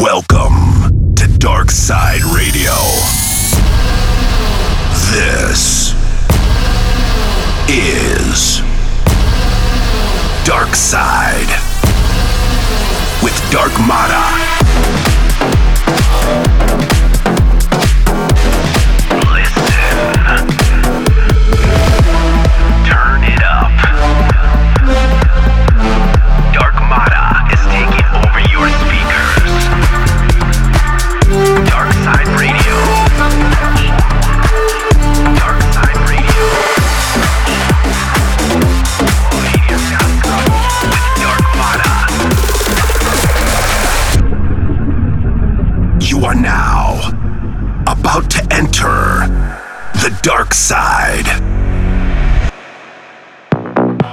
Welcome to Dark Side Radio. This is Dark Side with Dark Mada. Dark Side.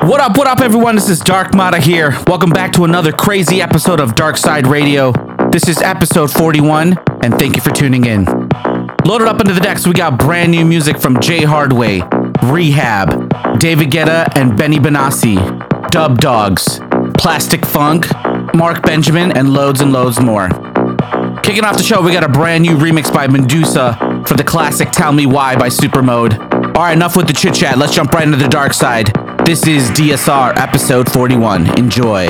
What up, everyone? This is Dark Mada here. Welcome back to another crazy episode of Dark Side Radio. This is episode 41, and thank you for tuning in. Loaded up into the decks, we got brand new music from Jay Hardway, Rehab, David Guetta and Benny Benassi, Dub Dogs, Plastic Funk, Mark Benjamin, and loads more. Kicking off the show, we got a brand new remix by Medusa for the classic Tell Me Why by Supermode. Alright, enough with the chit chat, let's jump right into the dark side. This is DSR episode 41. Enjoy.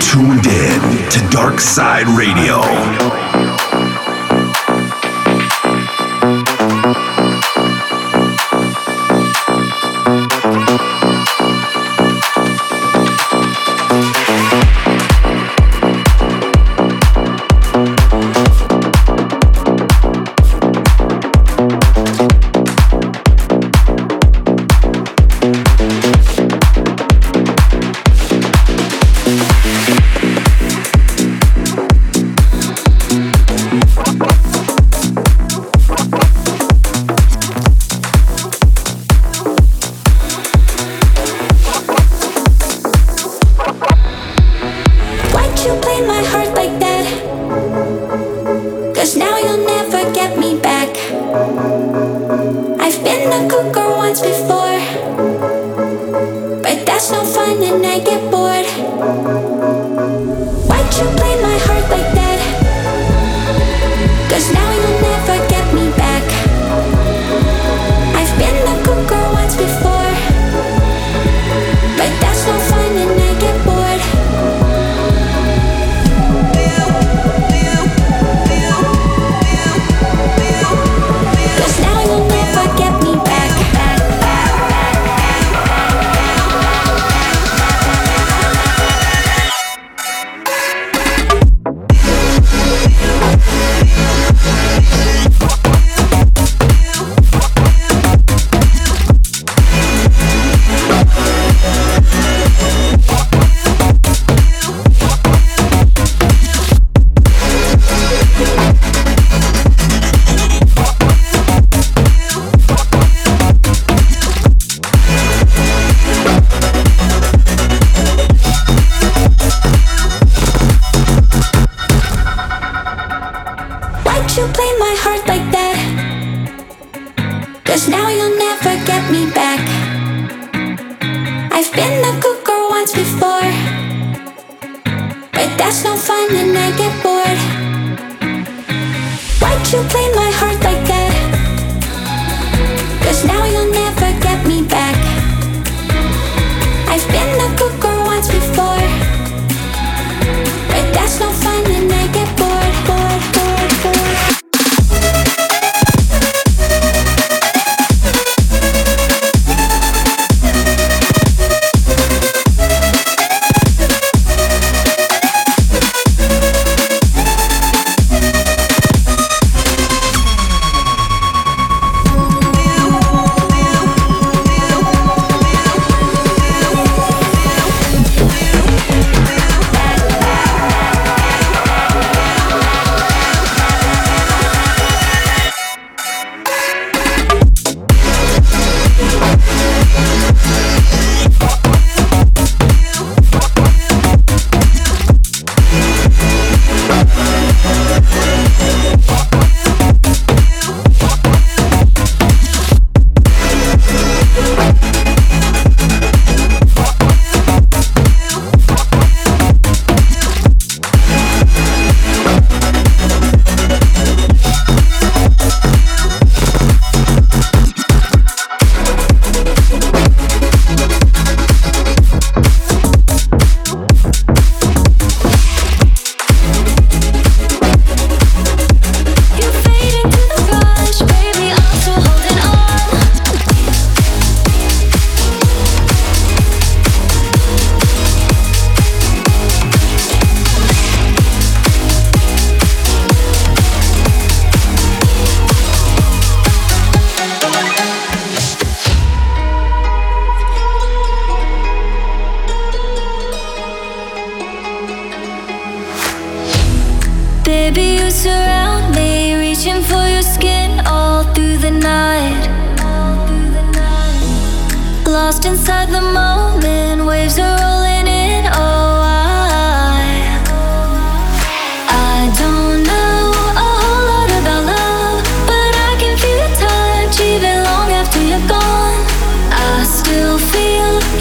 Tuned in to Dark Side Radio.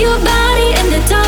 Your body in the dark.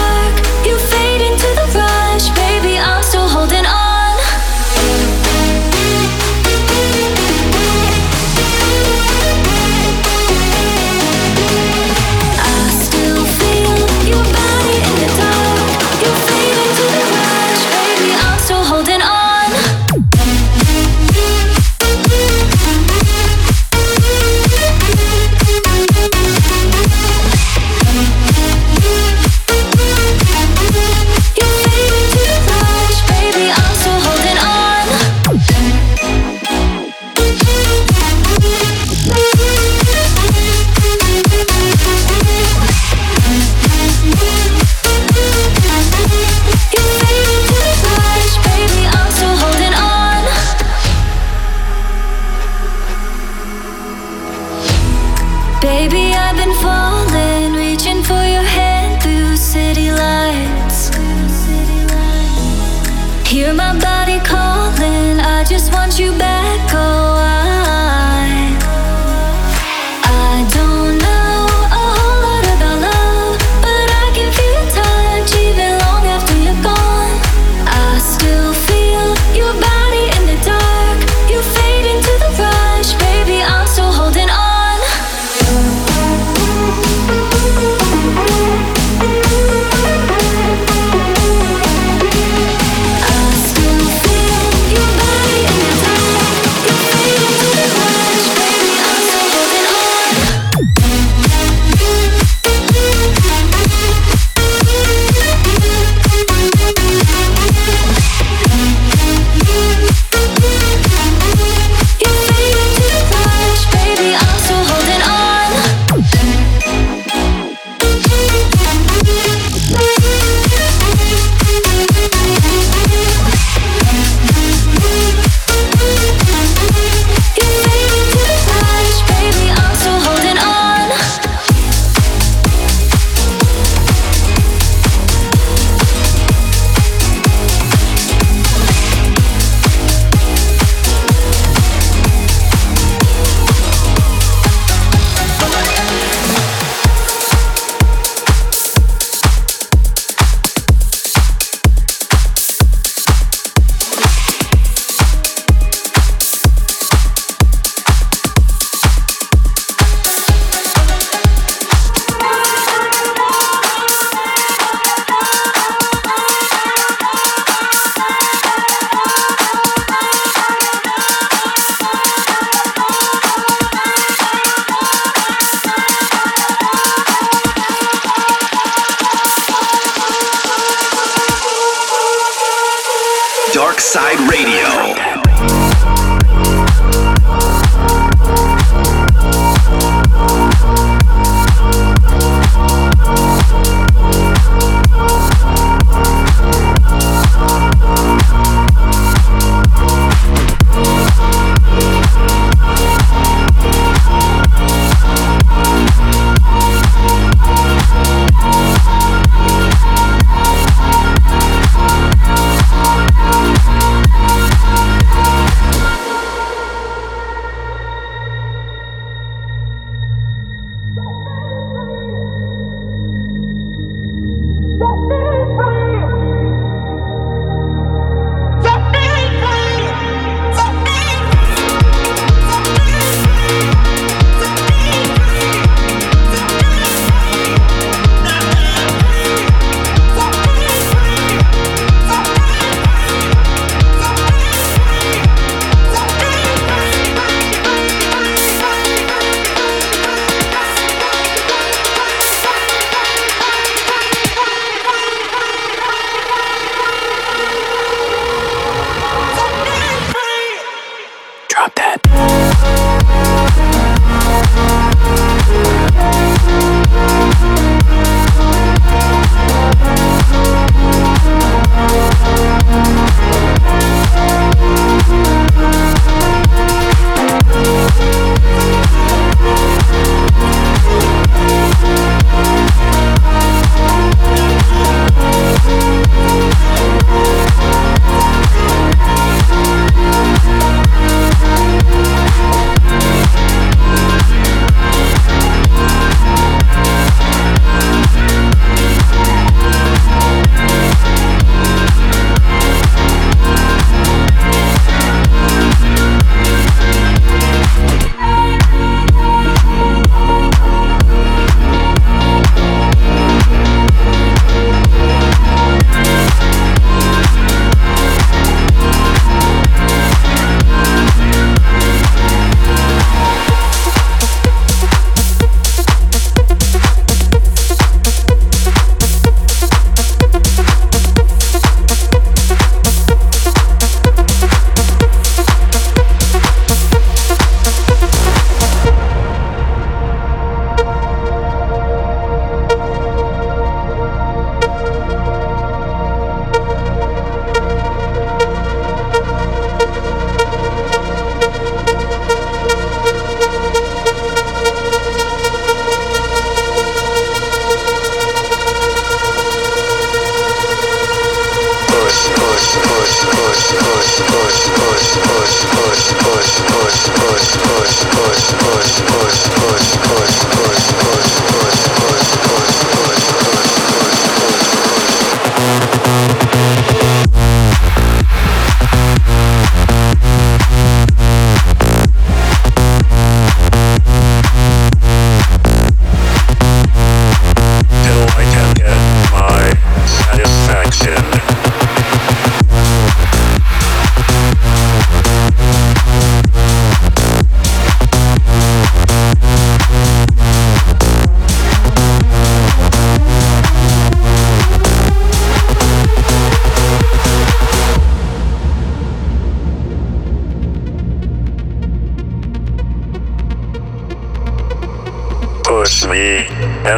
Hear my body calling, I just want you back, oh I don't know.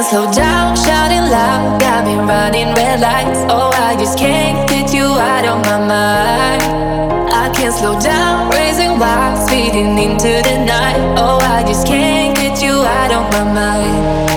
can't slow down, shouting loud. I've been running red lights. Oh, I just can't get you out of my mind. I can't slow down, raising wild, speeding into the night. Oh, I just can't get you out of my mind.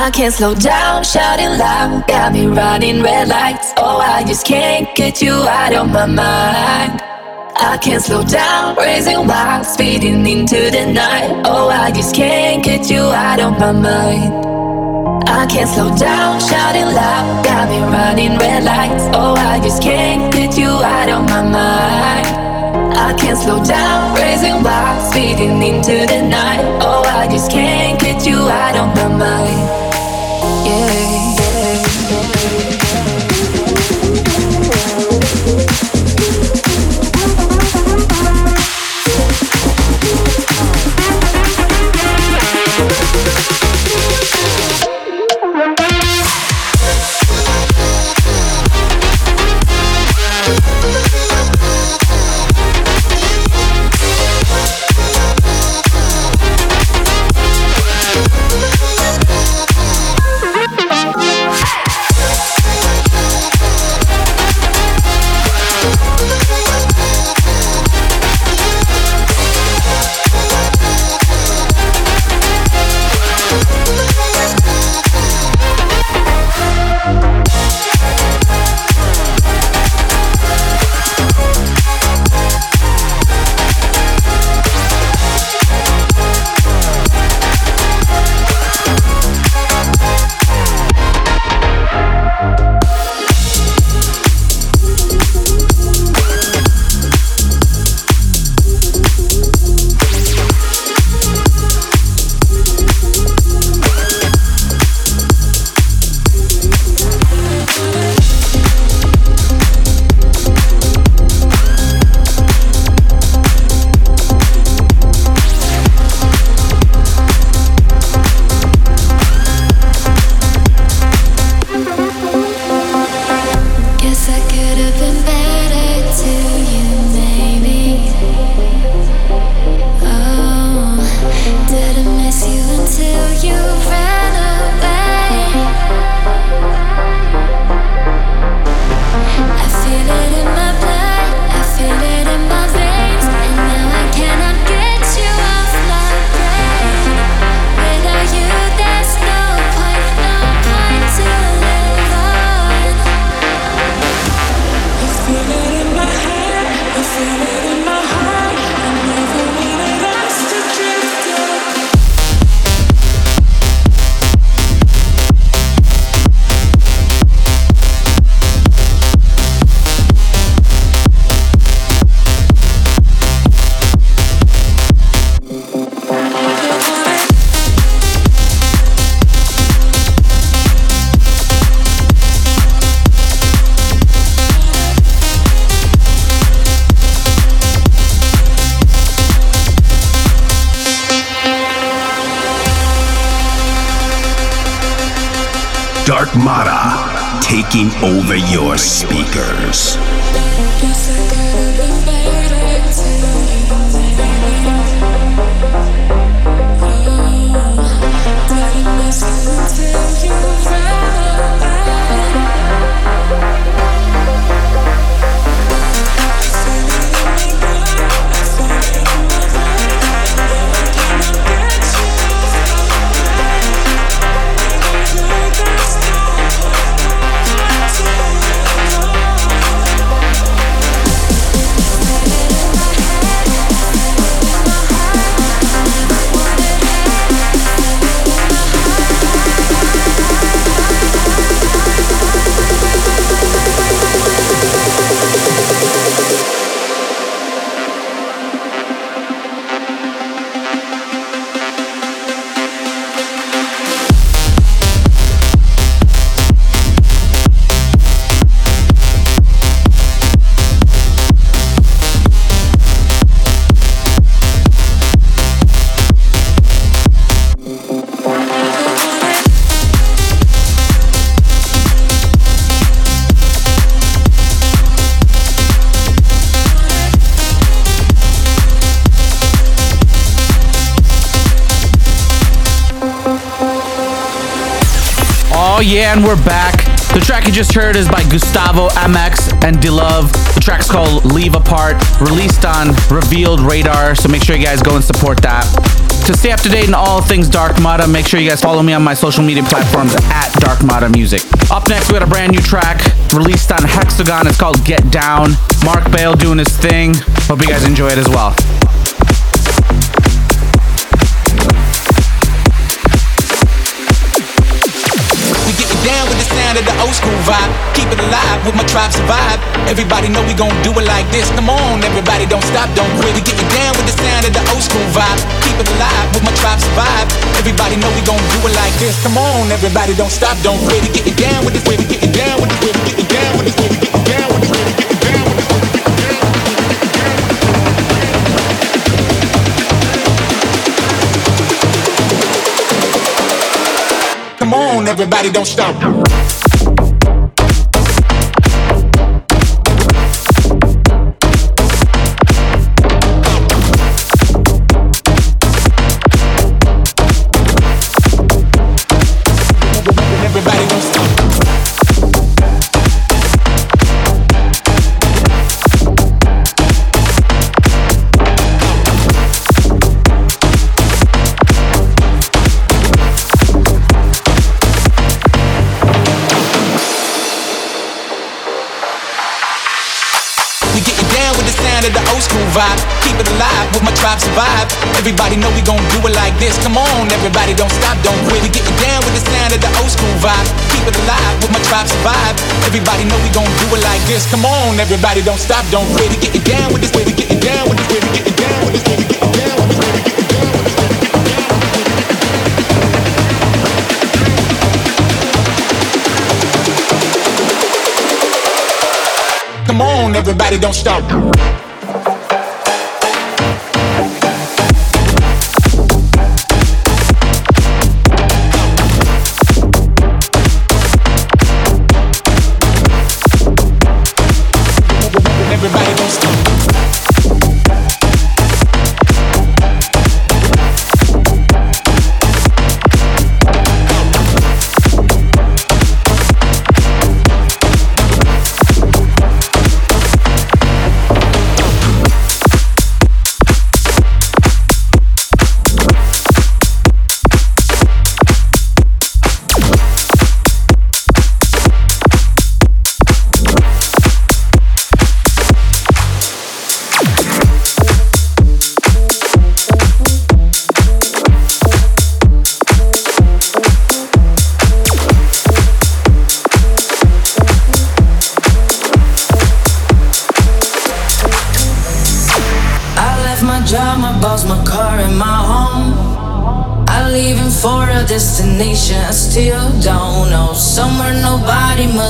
I can't slow down, shouting loud. Got me running red lights. Oh, I just can't get you out of my mind. I can't slow down, raising wild, speeding into the night. Oh, I just can't get you out of my mind. I can't slow down, shouting loud. Got me running red lights. Oh, I just can't get you out of my mind. I can't slow down, raising wild, speeding into the night. Oh, I just can't get you out of my mind. Dark Mada, taking over your speakers. Oh yeah, and we're back. The track you just heard is by Gustavo MX and Delove. The track's called Leave Apart, released on Revealed Radar, so make sure you guys go and support that. To stay up to date in all things Dark Mada, make sure you guys follow me on my social media platforms at Dark Mada Music. Up next, we got a brand new track released on Hexagon. It's called Get Down. Mark Bale doing his thing. Hope you guys enjoy it as well. Of the old school vibe, keep it alive with my tribe survive. Everybody know we gon' do it like this. Come on, everybody, don't stop, don't quit. We get you down with the sound of the old school vibe. Keep it alive with my tribe survive. Everybody know we gon' do it like this. Come on, everybody, don't stop, don't quit. We get you down with this way, we get you down with this way, we get you down with this way, we get you down with this way, we get you down with this way. Come on, everybody, don't stop. Keep it alive with my tribe survive. Everybody know we gon' do it like this. Come on, everybody, don't stop, don't quit. We get you down with the sound of the old school vibe. Keep it alive with my tribe survive. Everybody know we gon' do it like this. Come on, everybody, don't stop, don't quit. We get you down with this way, we get you down with this way, we get you down with this way, we get you down with this way, we get you down with this way, we get you down with this way, we get you down with this way. Come on, everybody, don't stop.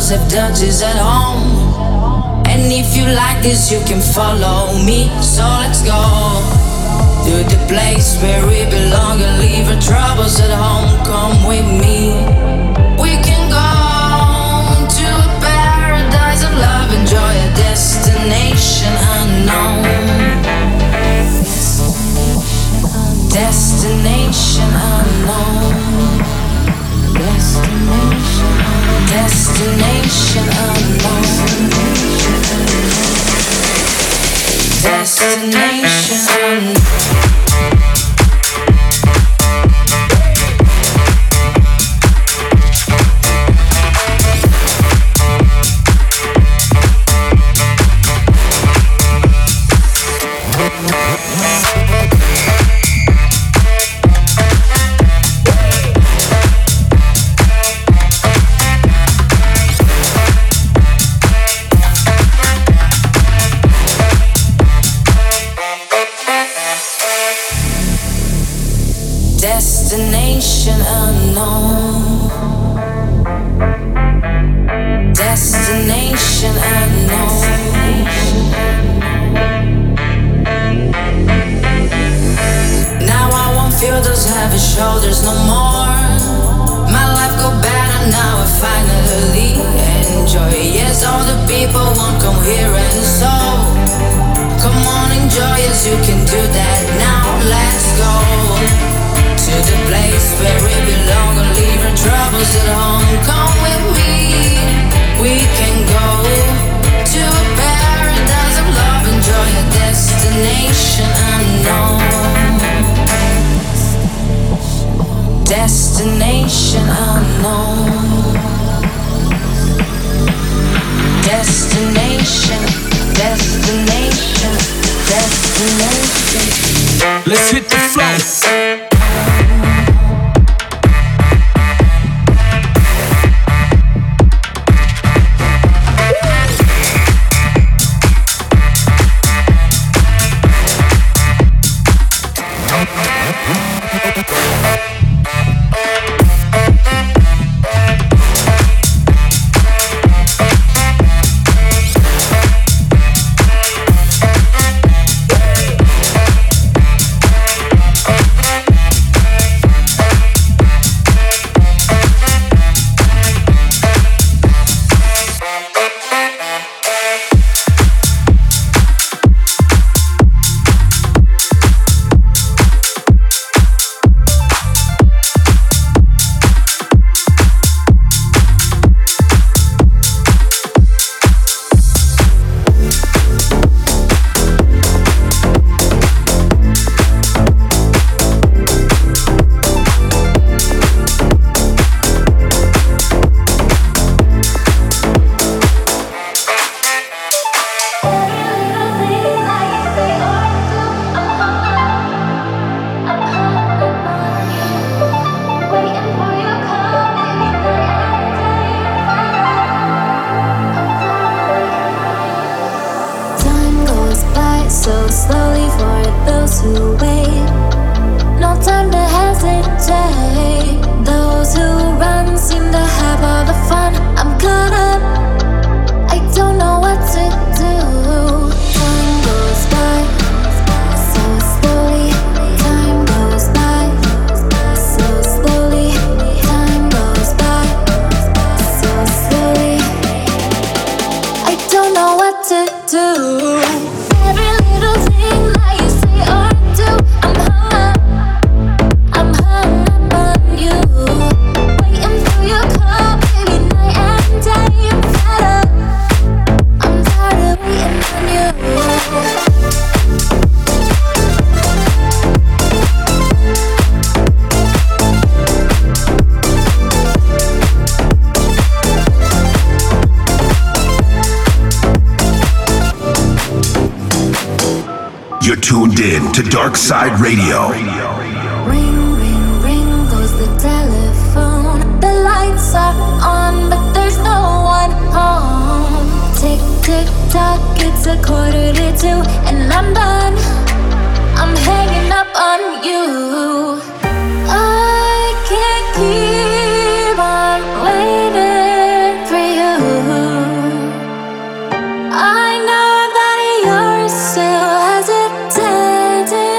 Have touches at home, and if you like this, you can follow me. So let's go to the place where we belong and leave our troubles at home. Come with me, we can go to a paradise of love, enjoy a destination unknown. Destination unknown. Destination, destination unknown. Destination unknown. Troubles at home. Come destination unknown. Destination, destination, destination. Let's hit the floor. To Dark Side Radio. Ring, ring, ring goes the telephone. The lights are on, but there's no one home. Tick, tick, tock, it's 1:45, and I'm done. I'm hanging up on you. I can't keep on waiting for you. I know that you're still hesitating.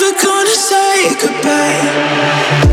never gonna say goodbye.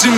I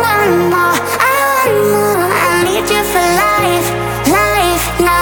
want more, I need you for life, life, life.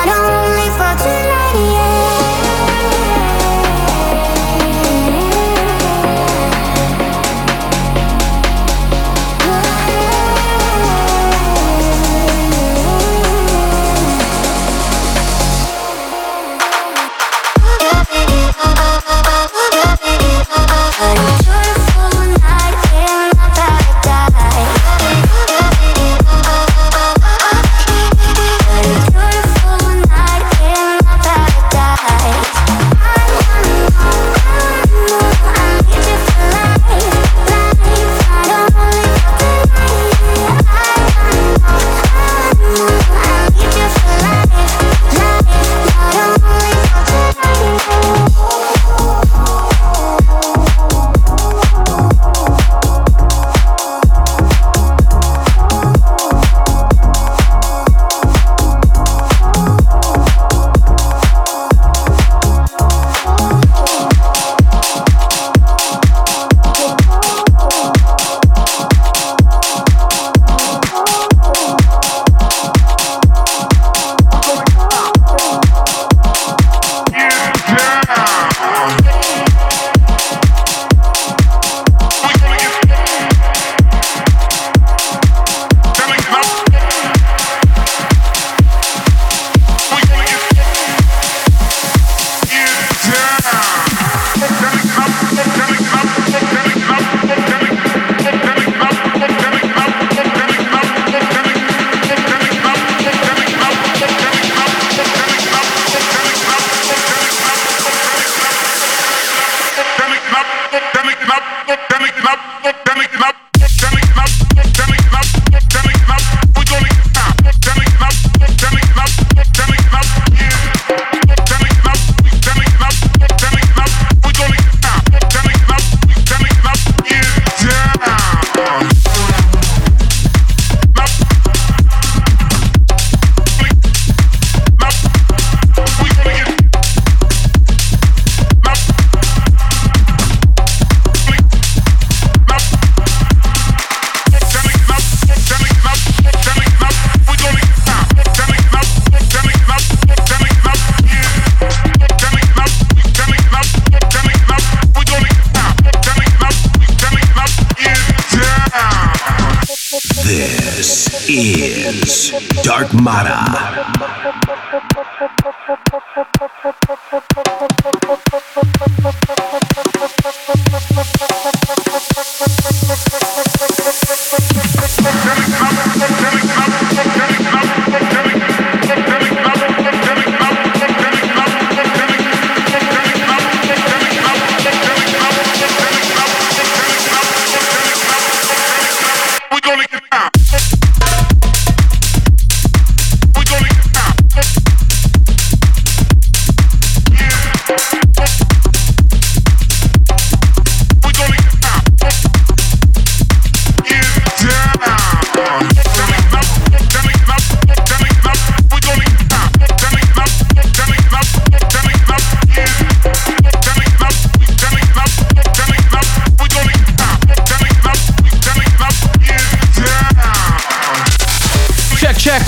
This is Dark Mada.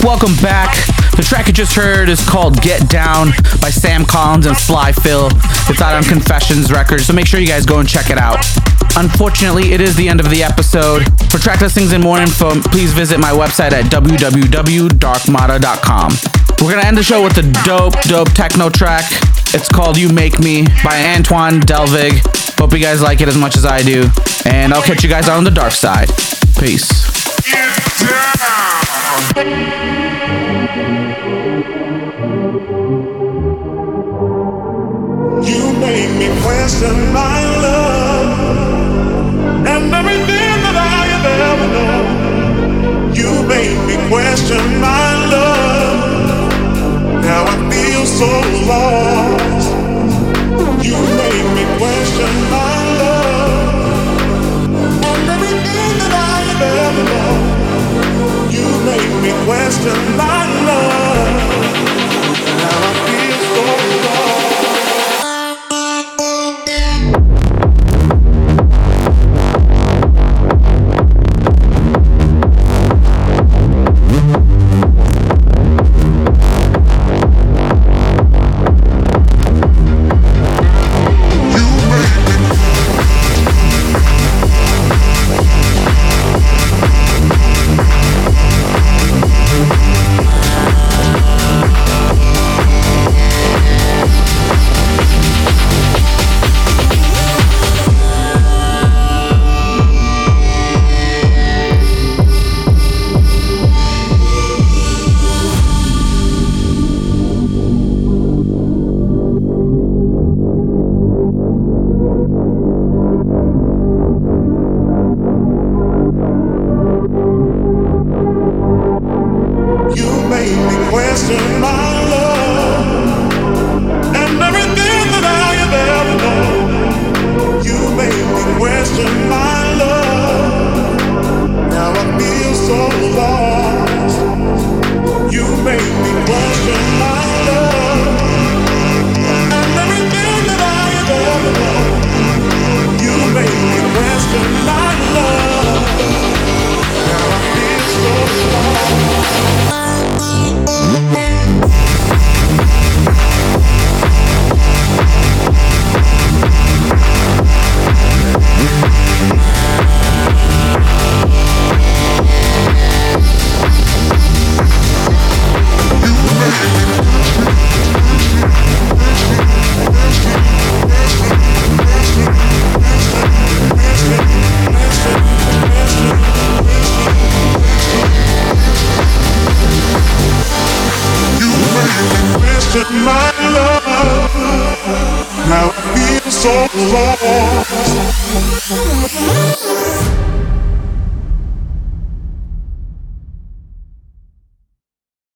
Welcome back. The track you just heard is called Get Down by Sam Collins and Fly Phil. It's out on Confessions Records, so make sure you guys go and check it out. Unfortunately, it is the end of the episode. For track listings and more info, please visit my website at www.darkmada.com. We're going to end the show with a dope techno track. It's called You Make Me by Antoine Delvig. Hope you guys like it as much as I do. And I'll catch you guys out on the dark side. Peace. You make me question my love and everything that I have ever known. You make me question my love. Now I feel so lost. You make me question my love and everything that I have ever known. You make me question my love. Now I feel so lost. So long.